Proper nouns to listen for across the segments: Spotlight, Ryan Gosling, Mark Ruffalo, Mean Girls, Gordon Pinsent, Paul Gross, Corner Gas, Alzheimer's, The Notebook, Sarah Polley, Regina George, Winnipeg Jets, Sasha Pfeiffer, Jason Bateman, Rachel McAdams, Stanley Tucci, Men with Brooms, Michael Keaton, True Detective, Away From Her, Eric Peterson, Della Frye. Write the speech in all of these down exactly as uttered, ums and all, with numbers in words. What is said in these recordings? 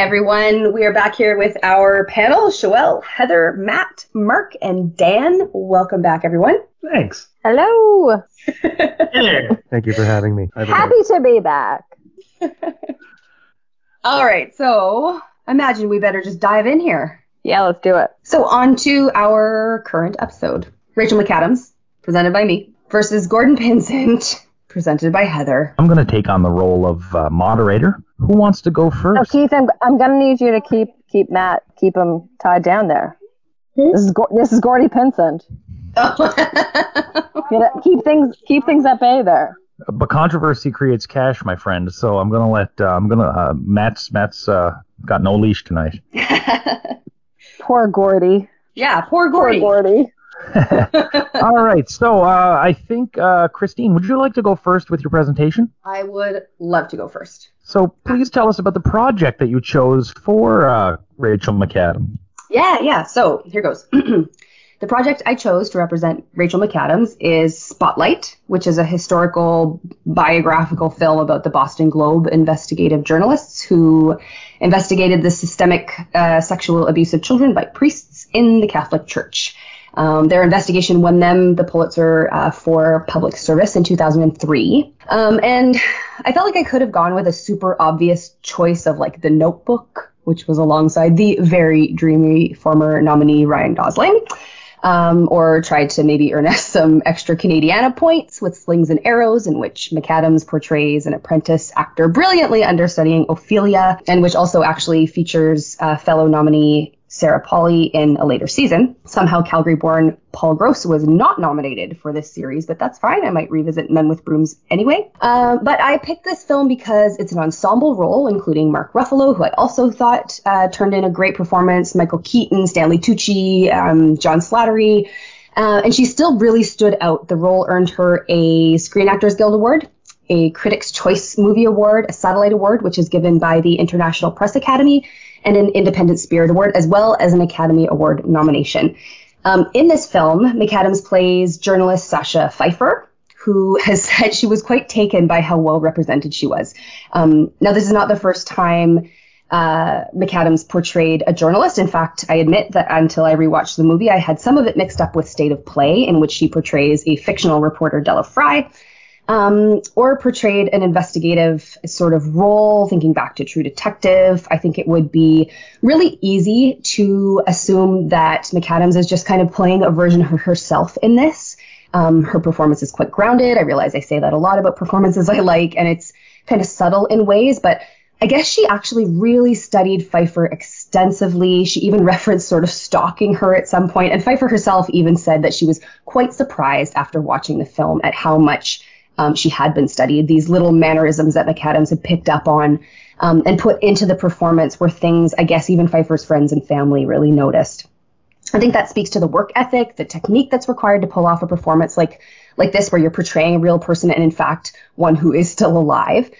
everyone. We are back here with our panel, Joelle, Heather, Matt, Mark, and Dan. Welcome back, everyone. Thanks. Hello. Thank you for having me. Happy to be back. All right, so imagine we better just dive in here. Yeah, let's do it. So on to our current episode. Rachel McAdams, presented by me, versus Gordon Pinsent, presented by Heather. I'm going to take on the role of uh, moderator. Who wants to go first? No, Keith, I'm, I'm going to need you to keep keep Matt, keep him tied down there. Hmm? This is this is Gordy Pinsent. Oh. keep things keep things at bay there. But controversy creates cash, my friend. So I'm going to let uh, I'm going to uh, Matt's Matt's uh, got no leash tonight. Poor Gordy. Yeah, poor Gordy. Poor Gordy. All right, so uh, I think, uh, Christine, would you like to go first with your presentation? I would love to go first. So please tell us about the project that you chose for uh, Rachel McAdams. Yeah, yeah, so here goes. The project I chose to represent Rachel McAdams is Spotlight, which is a historical biographical film about the Boston Globe investigative journalists who investigated the systemic uh, sexual abuse of children by priests in the Catholic Church. Um, their investigation won them the Pulitzer uh, for public service in two thousand three. Um, and I felt like I could have gone with a super obvious choice of like The Notebook, which was alongside the very dreamy former nominee Ryan Gosling, um, or tried to maybe earn us some extra Canadiana points with Slings and Arrows, in which McAdams portrays an apprentice actor brilliantly understudying Ophelia, and which also actually features uh, fellow nominee Sarah Polley in a later season. Somehow Calgary-born Paul Gross was not nominated for this series, but that's fine. I might revisit Men with Brooms anyway. Uh, but I picked this film because it's an ensemble role, including Mark Ruffalo, who I also thought uh, turned in a great performance, Michael Keaton, Stanley Tucci, um, John Slattery, uh, and she still really stood out. The role earned her a Screen Actors Guild Award, a Critics' Choice Movie Award, a Satellite Award, which is given by the International Press Academy, and an Independent Spirit Award, as well as an Academy Award nomination. Um, in this film, McAdams plays journalist Sasha Pfeiffer, who has said she was quite taken by how well represented she was. Um, now, this is not the first time uh, McAdams portrayed a journalist. In fact, I admit that until I rewatched the movie, I had some of it mixed up with State of Play, in which she portrays a fictional reporter, Della Frye, Um, or portrayed an investigative sort of role, thinking back to True Detective. I think it would be really easy to assume that McAdams is just kind of playing a version of herself in this. Um, her performance is quite grounded. I realize I say that a lot about performances I like, and it's kind of subtle in ways, but I guess she actually really studied Pfeiffer extensively. She even referenced sort of stalking her at some point, and Pfeiffer herself even said that she was quite surprised after watching the film at how much Um, she had been studied. These little mannerisms that McAdams had picked up on um, and put into the performance were things, I guess, even Pfeiffer's friends and family really noticed. I think that speaks to the work ethic, the technique that's required to pull off a performance like, like this, where you're portraying a real person and, in fact, one who is still alive.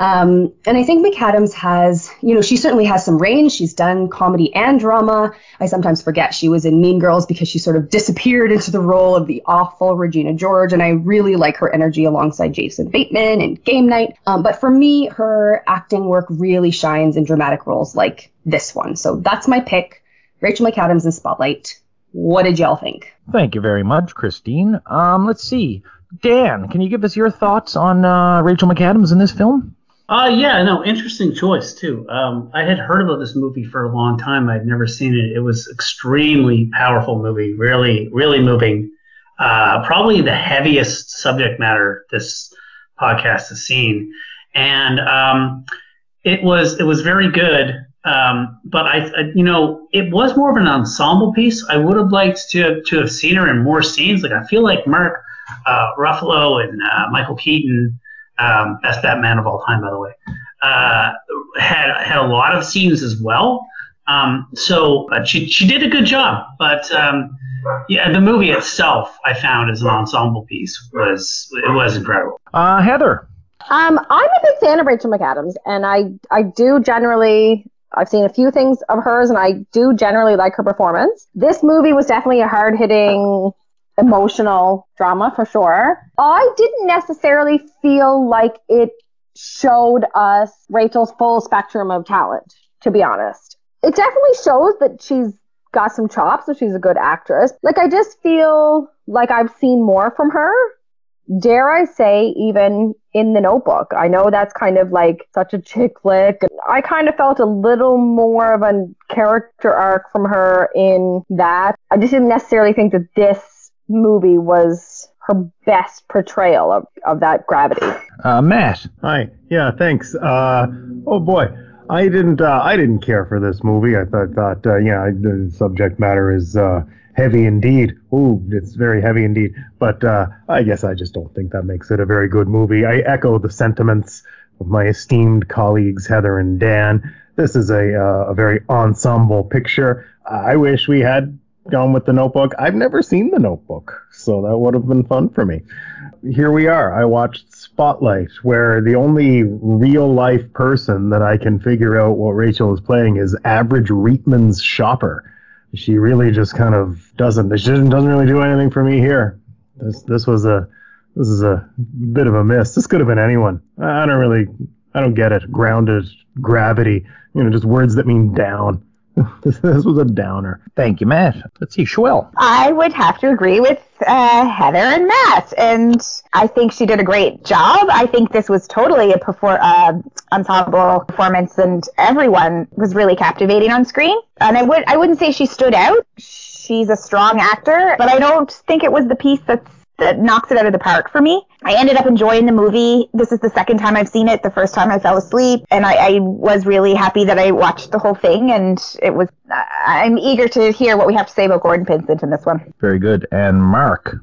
Um, and I think McAdams has, you know, she certainly has some range. She's done comedy and drama. I sometimes forget she was in Mean Girls because she sort of disappeared into the role of the awful Regina George. And I really like her energy alongside Jason Bateman and Game Night. Um, but for me, her acting work really shines in dramatic roles like this one. So that's my pick, Rachel McAdams in Spotlight. What did y'all think? Thank you very much, Christine. Um, let's see. Dan, can you give us your thoughts on uh, Rachel McAdams in this film? Uh, yeah, no, interesting choice, too. Um, I had heard about this movie for a long time. I'd never seen it. It was extremely powerful movie, really, really moving. Uh, probably the heaviest subject matter this podcast has seen. And um, it was it was very good. Um, but, I, I, you know, it was more of an ensemble piece. I would have liked to have, to have seen her in more scenes. Like, I feel like Mark uh, Ruffalo and uh, Michael Keaton, Um, best Batman of all time, by the way, uh, had had a lot of scenes as well. Um, so uh, she she did a good job, but um, yeah, the movie itself, I found as an ensemble piece, was it was incredible. Uh, Heather, um, I'm a big fan of Rachel McAdams, and I I do generally. I've seen a few things of hers, and I do generally like her performance. This movie was definitely a hard hitting, emotional drama for sure. I didn't necessarily feel like it showed us Rachel's full spectrum of talent. to be honest. It definitely shows that she's got some chops and she's a good actress. Like, I just feel like I've seen more from her. Dare I say, even in The Notebook. I know that's kind of like such a chick flick. I kind of felt a little more of a character arc from her in that. I just didn't necessarily think that this movie was her best portrayal of, of that gravity. Uh, Matt. Hi. Yeah, thanks. Uh, oh, boy. I didn't uh, I didn't care for this movie. I thought, thought uh, yeah, the subject matter is uh, heavy indeed. Ooh, it's very heavy indeed. But uh, I guess I just don't think that makes it a very good movie. I echo the sentiments of my esteemed colleagues Heather and Dan. This is a, uh, a very ensemble picture. I wish we had gone with The Notebook. I've never seen The Notebook, so that would have been fun for me. Here we are. I watched Spotlight, where the only real-life person that I can figure out what Rachel is playing is average Reitman's shopper. She really just kind of doesn't. She doesn't really do anything for me here. This this was a this is a bit of a miss. This could have been anyone. I don't really. I don't get it. Grounded, gravity. You know, just words that mean down. This, this was a downer. Thank you, Matt. Let's see, Shwell. I would have to agree with uh, Heather and Matt, and I think she did a great job. I think this was totally a perfor- uh, ensemble performance, and everyone was really captivating on screen. And I would I wouldn't say she stood out. She's a strong actor, but I don't think it was the piece that's that knocks it out of the park for me. I ended up enjoying the movie. This is the second time I've seen it. The first time I fell asleep, and I, I was really happy that I watched the whole thing, and it was, I'm eager to hear what we have to say about Gordon Pinsent in this one. Very good. And Mark?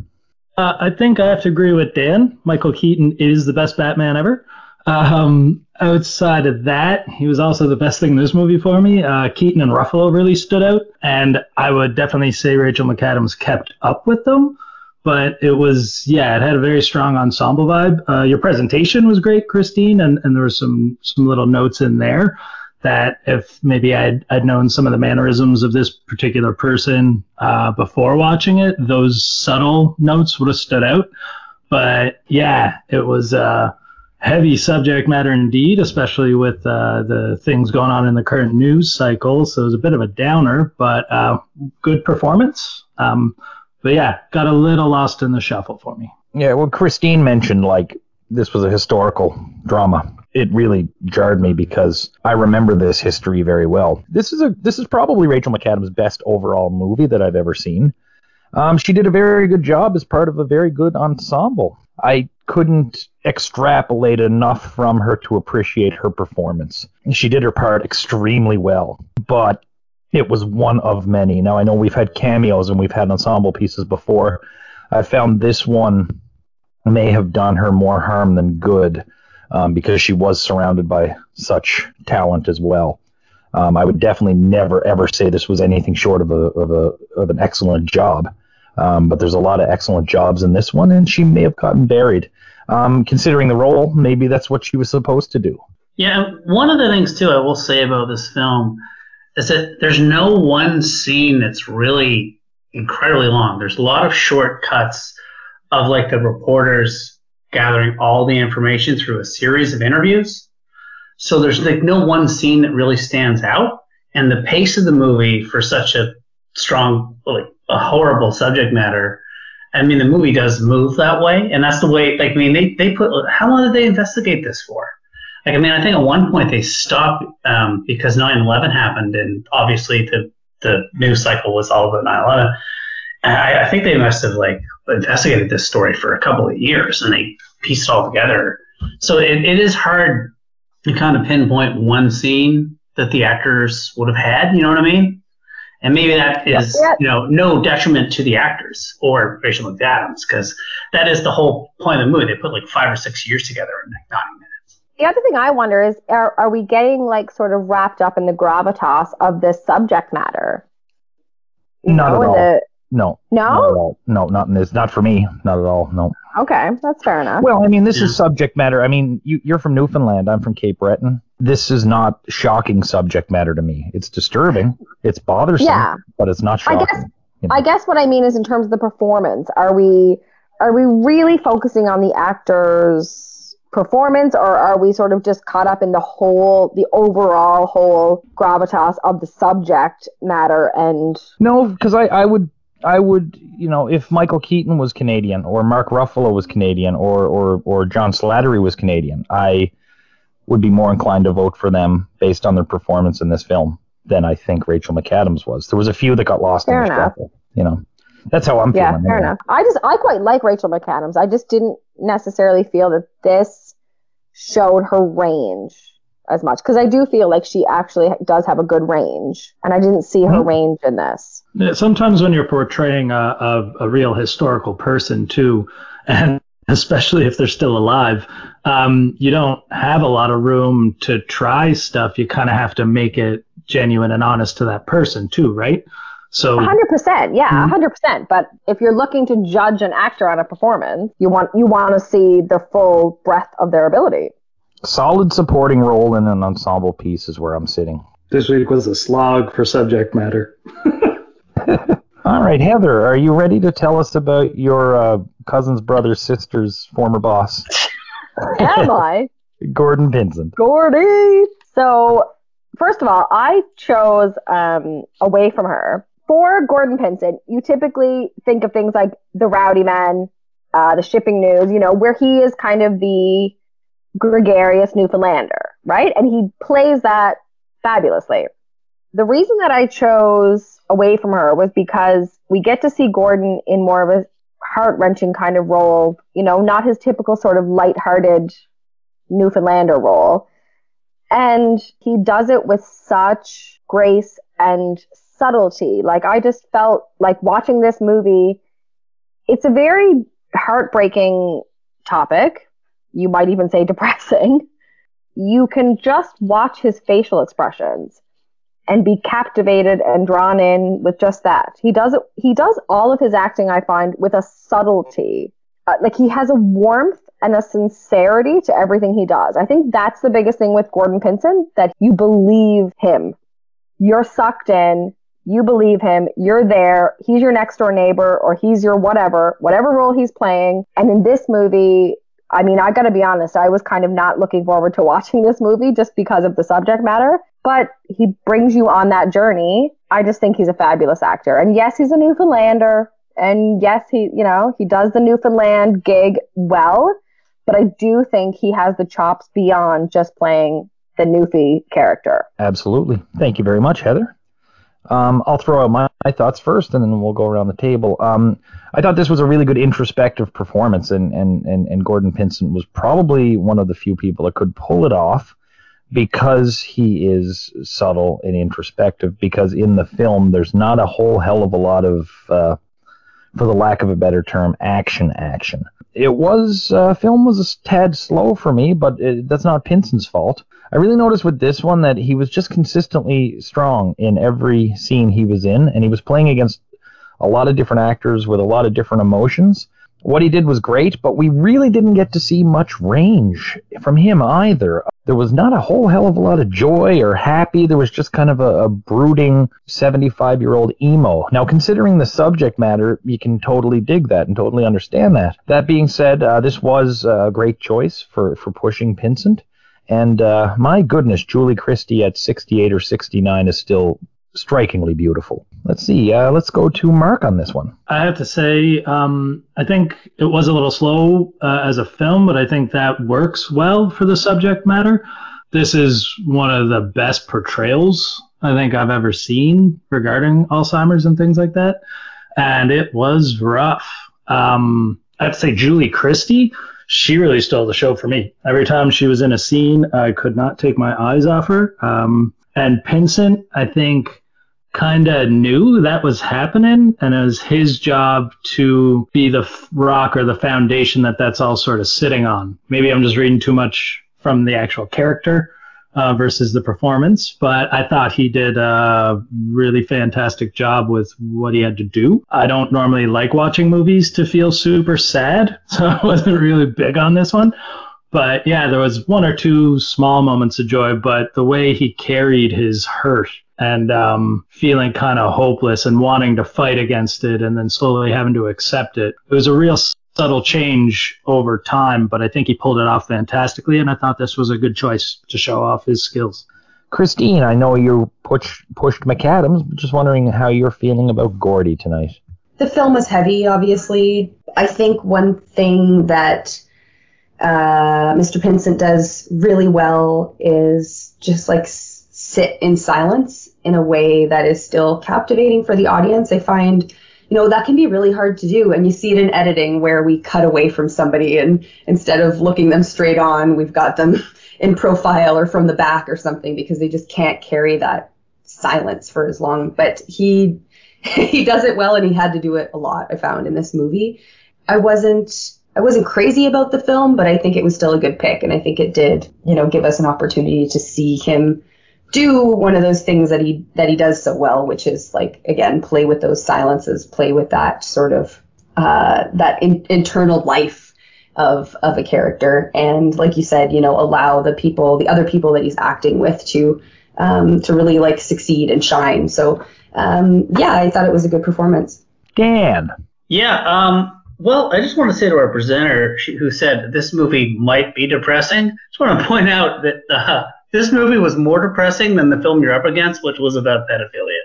Uh, I think I have to agree with Dan. Michael Keaton is the best Batman ever. Um, outside of that, he was also the best thing in this movie for me. Uh, Keaton and Ruffalo really stood out, and I would definitely say Rachel McAdams kept up with them. But it was, yeah, it had a very strong ensemble vibe. Uh, your presentation was great, Christine, and, and there were some, some little notes in there that if maybe I'd, I'd known some of the mannerisms of this particular person uh, before watching it, those subtle notes would have stood out. But, yeah, it was uh, heavy subject matter indeed, especially with uh, the things going on in the current news cycle. So it was a bit of a downer, but uh, good performance. Um But yeah, got a little lost in the shuffle for me. Yeah, well, Christine mentioned, like, this was a historical drama. It really jarred me because I remember this history very well. This is a this is probably Rachel McAdams' best overall movie that I've ever seen. Um, she did a very good job as part of a very good ensemble. I couldn't extrapolate enough from her to appreciate her performance. She did her part extremely well, but it was one of many. Now, I know we've had cameos and we've had ensemble pieces before. I found this one may have done her more harm than good um, because she was surrounded by such talent as well. Um, I would definitely never, ever say this was anything short of a of a of an excellent job. Um, but there's a lot of excellent jobs in this one, and she may have gotten buried. Um, considering the role, maybe that's what she was supposed to do. Yeah, one of the things, too, I will say about this film is that there's no one scene that's really incredibly long. There's a lot of shortcuts of, like, the reporters gathering all the information through a series of interviews. So there's, like, no one scene that really stands out. And the pace of the movie for such a strong, like, a horrible subject matter, I mean, the movie does move that way. And that's the way, like, I mean, they, they put, how long did they investigate this for? Like, I mean, I think at one point they stopped um, because nine eleven happened, and obviously the, the news cycle was all about nine eleven. And I, I think they must have, like, investigated this story for a couple of years, and they pieced it all together. So it, it is hard to kind of pinpoint one scene that the actors would have had, you know what I mean? And maybe that is, you know, no detriment to the actors or Rachel McAdams, because that is the whole point of the movie. They put, like, five or six years together in like nine minutes. The other thing I wonder is, are, are we getting, like, sort of wrapped up in the gravitas of this subject matter? You not know, at all. The... No. No? Not at all. No, not in this. Not for me. Not at all. No. Okay, that's fair enough. Well, I mean, this is subject matter. I mean, you, you're from Newfoundland. I'm from Cape Breton. This is not shocking subject matter to me. It's disturbing. It's bothersome. Yeah. But it's not shocking. I guess, you know? I guess what I mean is in terms of the performance. Are we, are we really focusing on the actors' performance, or are we sort of just caught up in the whole, the overall whole gravitas of the subject matter? And no, because I, I would, I would, you know, if Michael Keaton was Canadian, or Mark Ruffalo was Canadian, or or or John Slattery was Canadian, I would be more inclined to vote for them based on their performance in this film than I think Rachel McAdams was. There was a few that got lost fair in the shuffle, you know. That's how I'm feeling. Yeah, fair enough. I just, I quite like Rachel McAdams. I just didn't necessarily feel that this showed her range as much, because I do feel like she actually does have a good range, and I didn't see her range in this. Sometimes when you're portraying a, a, a real historical person too, and especially if they're still alive, um, you don't have a lot of room to try stuff. You kind of have to make it genuine and honest to that person too, right? So one hundred percent, yeah, mm-hmm. one hundred percent. But if you're looking to judge an actor on a performance, you want you want to see the full breadth of their ability. Solid supporting role in an ensemble piece is where I'm sitting. This week was a slog for subject matter. All right, Heather, are you ready to tell us about your uh, cousin's brother's sister's former boss? Am I? Gordon Pinsent. Gordy! So, first of all, I chose um, Away From Her. For Gordon Pinsent, you typically think of things like The Rowdy Man, uh, The Shipping News, you know, where he is kind of the gregarious Newfoundlander, right? And he plays that fabulously. The reason that I chose Away From Her was because we get to see Gordon in more of a heart-wrenching kind of role, you know, not his typical sort of lighthearted Newfoundlander role. And he does it with such grace and subtlety. Like, I just felt like watching this movie, it's a very heartbreaking topic. You might even say depressing. You can just watch his facial expressions and be captivated and drawn in with just that. He does it, he does all of his acting, I find, with a subtlety. Uh, like, he has a warmth and a sincerity to everything he does. I think that's the biggest thing with Gordon Pinsent, that you believe him. You're sucked in. You believe him. You're there. He's your next door neighbor, or he's your whatever, whatever role he's playing. And in this movie, I mean, I got to be honest, I was kind of not looking forward to watching this movie just because of the subject matter, but he brings you on that journey. I just think he's a fabulous actor. And yes, he's a Newfoundlander. And yes, he, you know, he does the Newfoundland gig well. But I do think he has the chops beyond just playing the Newfie character. Absolutely. Thank you very much, Heather. Um, I'll throw out my, my thoughts first, and then we'll go around the table. Um, I thought this was a really good introspective performance, and, and, and, and Gordon Pinsent was probably one of the few people that could pull it off because he is subtle and introspective, because in the film there's not a whole hell of a lot of, uh, for the lack of a better term, action action. It was, uh, film was a tad slow for me, but it, that's not Pinsent's fault. I really noticed with this one that he was just consistently strong in every scene he was in, and he was playing against a lot of different actors with a lot of different emotions. What he did was great, but we really didn't get to see much range from him either. There was not a whole hell of a lot of joy or happy. There was just kind of a, a brooding seventy-five-year-old emo. Now, considering the subject matter, you can totally dig that and totally understand that. That being said, uh, this was a great choice for, for pushing Pinsent. And uh, my goodness, Julie Christie at sixty-eight or sixty-nine is still strikingly beautiful. Let's see. Uh, let's go to Mark on this one. I have to say, um, I think it was a little slow uh, as a film, but I think that works well for the subject matter. This is one of the best portrayals I think I've ever seen regarding Alzheimer's and things like that. And it was rough. Um, I have to say, Julie Christie, she really stole the show for me. Every time she was in a scene, I could not take my eyes off her. Um, and Pinsent, I think, kind of knew that was happening, and it was his job to be the rock or the foundation that that's all sort of sitting on. Maybe I'm just reading too much from the actual character uh, versus the performance, but I thought he did a really fantastic job with what he had to do. I don't normally like watching movies to feel super sad, so I wasn't really big on this one. But yeah, there was one or two small moments of joy, but the way he carried his hurt and um, feeling kind of hopeless and wanting to fight against it and then slowly having to accept it, it was a real subtle change over time, but I think he pulled it off fantastically, and I thought this was a good choice to show off his skills. Christine, I know you push, pushed McAdams, but just wondering how you're feeling about Gordy tonight. The film was heavy, obviously. I think one thing that uh, Mister Pinsent does really well is just like sit in silence in a way that is still captivating for the audience. I find, you know, that can be really hard to do. And you see it in editing where we cut away from somebody and instead of looking them straight on, we've got them in profile or from the back or something because they just can't carry that silence for as long. But he he does it well, and he had to do it a lot, I found, in this movie. I wasn't I wasn't crazy about the film, but I think it was still a good pick, and I think it did, you know, give us an opportunity to see him do one of those things that he that he does so well, which is, like, again, play with those silences, play with that sort of uh, that in, internal life of of a character, and like you said, you know, allow the people, the other people that he's acting with, to um, to really like succeed and shine. So um, yeah, I thought it was a good performance. Dan, yeah, um, well, I just want to say to our presenter she, who said this movie might be depressing, I just want to point out that. Uh, This movie was more depressing than the film you're up against, which was about pedophilia.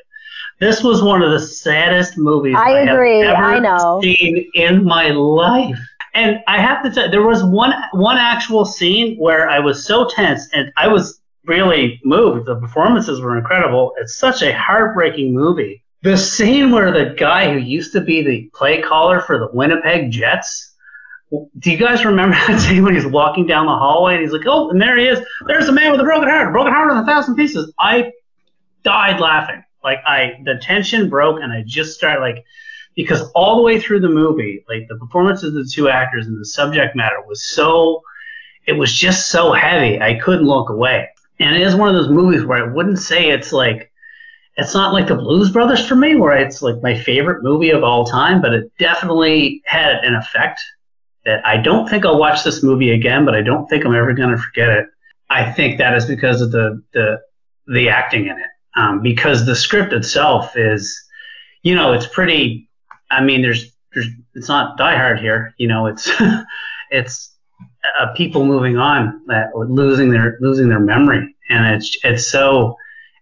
This was one of the saddest movies I, I agree, have ever I know. seen in my life. And I have to tell you, there was one one actual scene where I was so tense, and I was really moved. The performances were incredible. It's such a heartbreaking movie. The scene where the guy who used to be the play caller for the Winnipeg Jets, do you guys remember that scene when he's walking down the hallway and he's like, oh, and there he is. There's the man with a broken heart, broken heart in a thousand pieces. I died laughing. Like, I, the tension broke, and I just started, like, because all the way through the movie, like, the performances of the two actors and the subject matter was so, it was just so heavy. I couldn't look away. And it is one of those movies where I wouldn't say it's like, it's not like the Blues Brothers for me, where it's like my favorite movie of all time, but it definitely had an effect that I don't think I'll watch this movie again, but I don't think I'm ever going to forget it. I think that is because of the the, the acting in it, um, because the script itself is, you know, it's pretty. I mean, there's there's it's not Die Hard here, you know. It's it's uh, people moving on, that losing their losing their memory, and it's it's so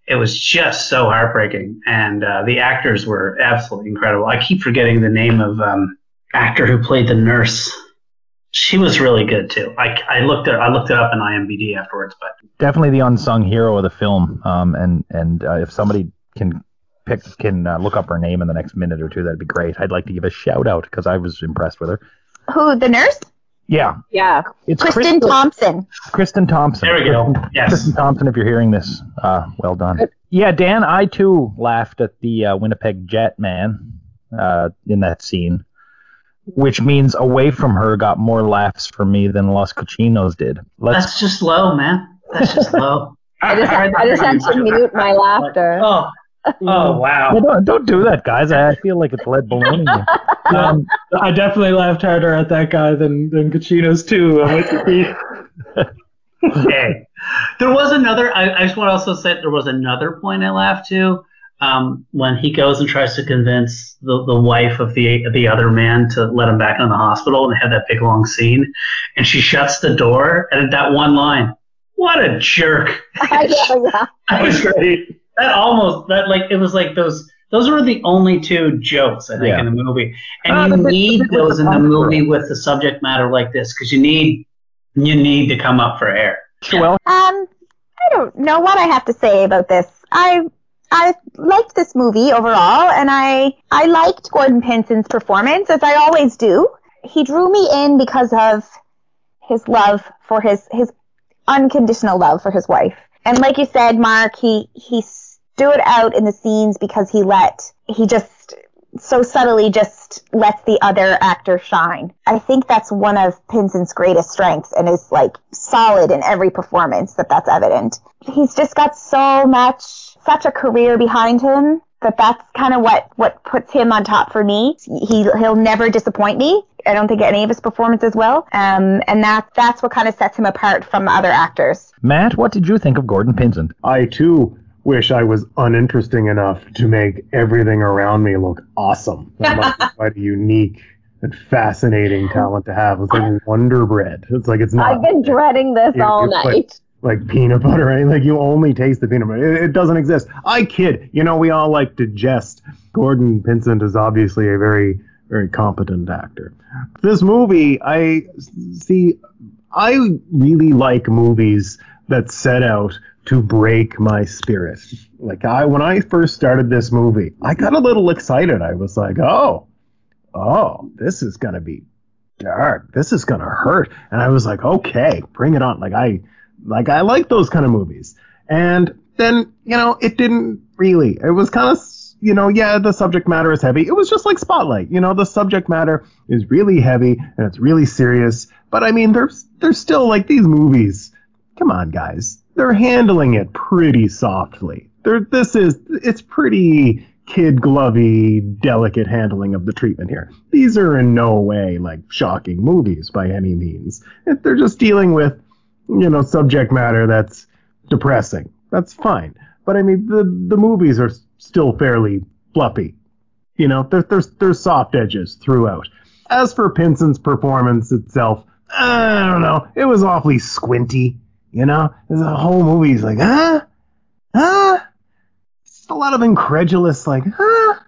it was just so heartbreaking, and uh, the actors were absolutely incredible. I keep forgetting the name of um, actor who played the nurse. She was really good too. I, I looked it I looked it up in I M D B afterwards, but definitely the unsung hero of the film. Um, and and uh, if somebody can pick can uh, look up her name in the next minute or two, that'd be great. I'd like to give a shout out because I was impressed with her. Who, the nurse? Yeah. Yeah. It's Kristen Thompson. Kristen Thompson. There we go. Kristen, yes. Kristen Thompson. If you're hearing this, uh, well done. Good. Yeah, Dan. I too laughed at the uh, Winnipeg Jet man uh, in that scene. Which means Away From Her got more laughs for me than Los Cochinos did. Let's... That's just low, man. That's just low. I just, I, I just had to mute my laughter. Oh, oh wow. Well, don't, don't do that, guys. I feel like it's lead ballooning. um, I definitely laughed harder at that guy than, than Cochinos, too. I'm with you. Okay. There was another, I, I just want to also say there was another point I laughed to. Um, when he goes and tries to convince the, the wife of the the other man to let him back in the hospital, and they have that big long scene, and she shuts the door, and that one line, what a jerk! I know, yeah. That was great. That almost that like it was like those those were the only two jokes I think yeah. in the movie, and oh, you need bit, those in the movie with the subject matter like this because you need you need to come up for air. Yeah. Well, um, I don't know what I have to say about this. I. I liked this movie overall, and I, I liked Gordon Pinsent's performance, as I always do. He drew me in because of his love for his, his unconditional love for his wife. And like you said, Mark, he, he stood out in the scenes because he let, he just so subtly just lets the other actor shine. I think that's one of Pinsent's greatest strengths, and is like solid in every performance that that's evident. He's just got so much... such a career behind him that that's kind of what, what puts him on top for me. He, he'll never disappoint me. I don't think any of his performances will. Um, and that, that's what kind of sets him apart from other actors. Matt, what did you think of Gordon Pinsent? I, too, wish I was uninteresting enough to make everything around me look awesome. That must be quite a unique and fascinating talent to have. It's like Wonder Bread. It's like it's not. I've been dreading this it, all night. Like, like peanut butter, right? Like you only taste the peanut butter. It, it doesn't exist. I kid. You know, we all like to jest. Gordon Pinsent is obviously a very, very competent actor. This movie, I see. I really like movies that set out to break my spirit. Like I, when I first started this movie, I got a little excited. I was like, oh, oh, this is gonna be dark. This is gonna hurt. And I was like, okay, bring it on. Like I. Like, I like those kind of movies. And then, you know, it didn't really. It was kind of, you know, yeah, the subject matter is heavy. It was just like Spotlight. You know, the subject matter is really heavy and it's really serious. But, I mean, they're, they're still like these movies. Come on, guys. They're handling it pretty softly. They're, this is, it's pretty kid-glovey, delicate handling of the treatment here. These are in no way, like, shocking movies by any means. They're just dealing with, you know, subject matter that's depressing. That's fine. But I mean, the the movies are still fairly fluffy. You know, there, there's there's soft edges throughout. As for Pinsent's performance itself, I don't know. It was awfully squinty. You know, the whole movie's like, huh, huh. It's just a lot of incredulous, like, huh.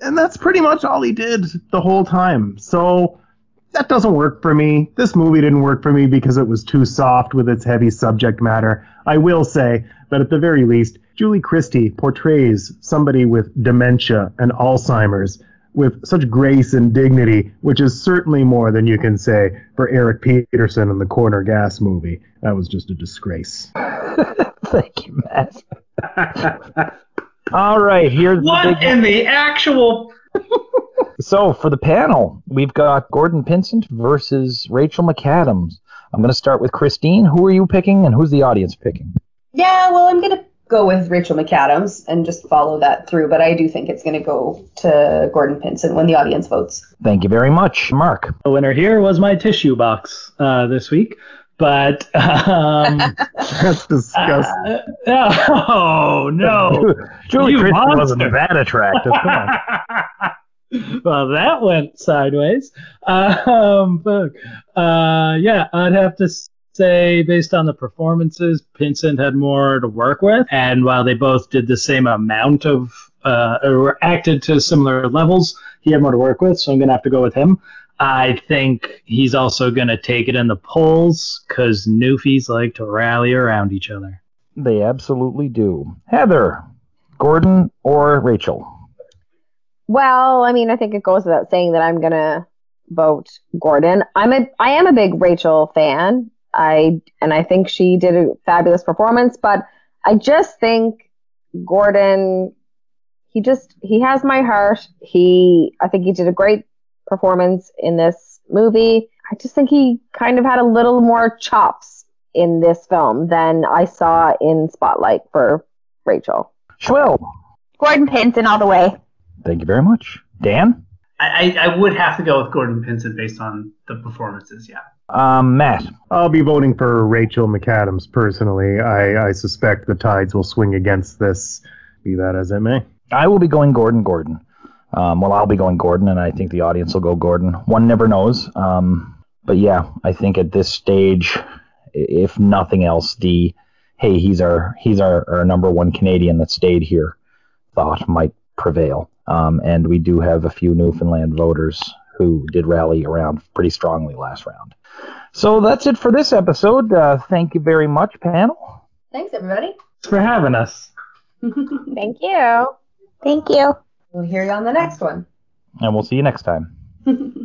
And that's pretty much all he did the whole time. So. That doesn't work for me. This movie didn't work for me because it was too soft with its heavy subject matter. I will say that at the very least, Julie Christie portrays somebody with dementia and Alzheimer's with such grace and dignity, which is certainly more than you can say for Eric Peterson in the Corner Gas movie. That was just a disgrace. Thank you, Matt. All right, here's what the big in the actual... So for the panel, we've got Gordon Pinsent versus Rachel McAdams. I'm going to start with Christine. Who are you picking and who's the audience picking? Yeah, well, I'm going to go with Rachel McAdams and just follow that through. But I do think it's going to go to Gordon Pinsent when the audience votes. Thank you very much. Mark. The winner here was my tissue box uh, this week. But um, that's disgusting. Uh, oh, no. Julie you Christie monster. Wasn't that attractive. Come on. Well, that went sideways. Um, but, uh, yeah, I'd have to say, based on the performances, Pinsent had more to work with. And while they both did the same amount of, uh, or acted to similar levels, he had more to work with. So I'm going to have to go with him. I think he's also going to take it in the polls because Newfies like to rally around each other. They absolutely do. Heather, Gordon, or Rachel? Well, I mean, I think it goes without saying that I'm going to vote Gordon. I'm a, I am a big Rachel fan. I, and I think she did a fabulous performance, but I just think Gordon, he just, he has my heart. He, I think he did a great performance in this movie. I just think he kind of had a little more chops in this film than I saw in Spotlight for Rachel. Shwill. Gordon Pinsent all the way. Thank you very much. Dan? I, I would have to go with Gordon Pinsent based on the performances, yeah. Um, Matt? I'll be voting for Rachel McAdams personally. I, I suspect the tides will swing against this, be that as it may. I will be going Gordon, Gordon. Um, well, I'll be going Gordon, and I think the audience will go Gordon. One never knows. Um, but, yeah, I think at this stage, if nothing else, the, hey, he's our he's our, our number one Canadian that stayed here thought might prevail. Um, and we do have a few Newfoundland voters who did rally around pretty strongly last round. So that's it for this episode. Uh, thank you very much, panel. Thanks, everybody. Thanks for having us. Thank you. Thank you. We'll hear you on the next one. And we'll see you next time.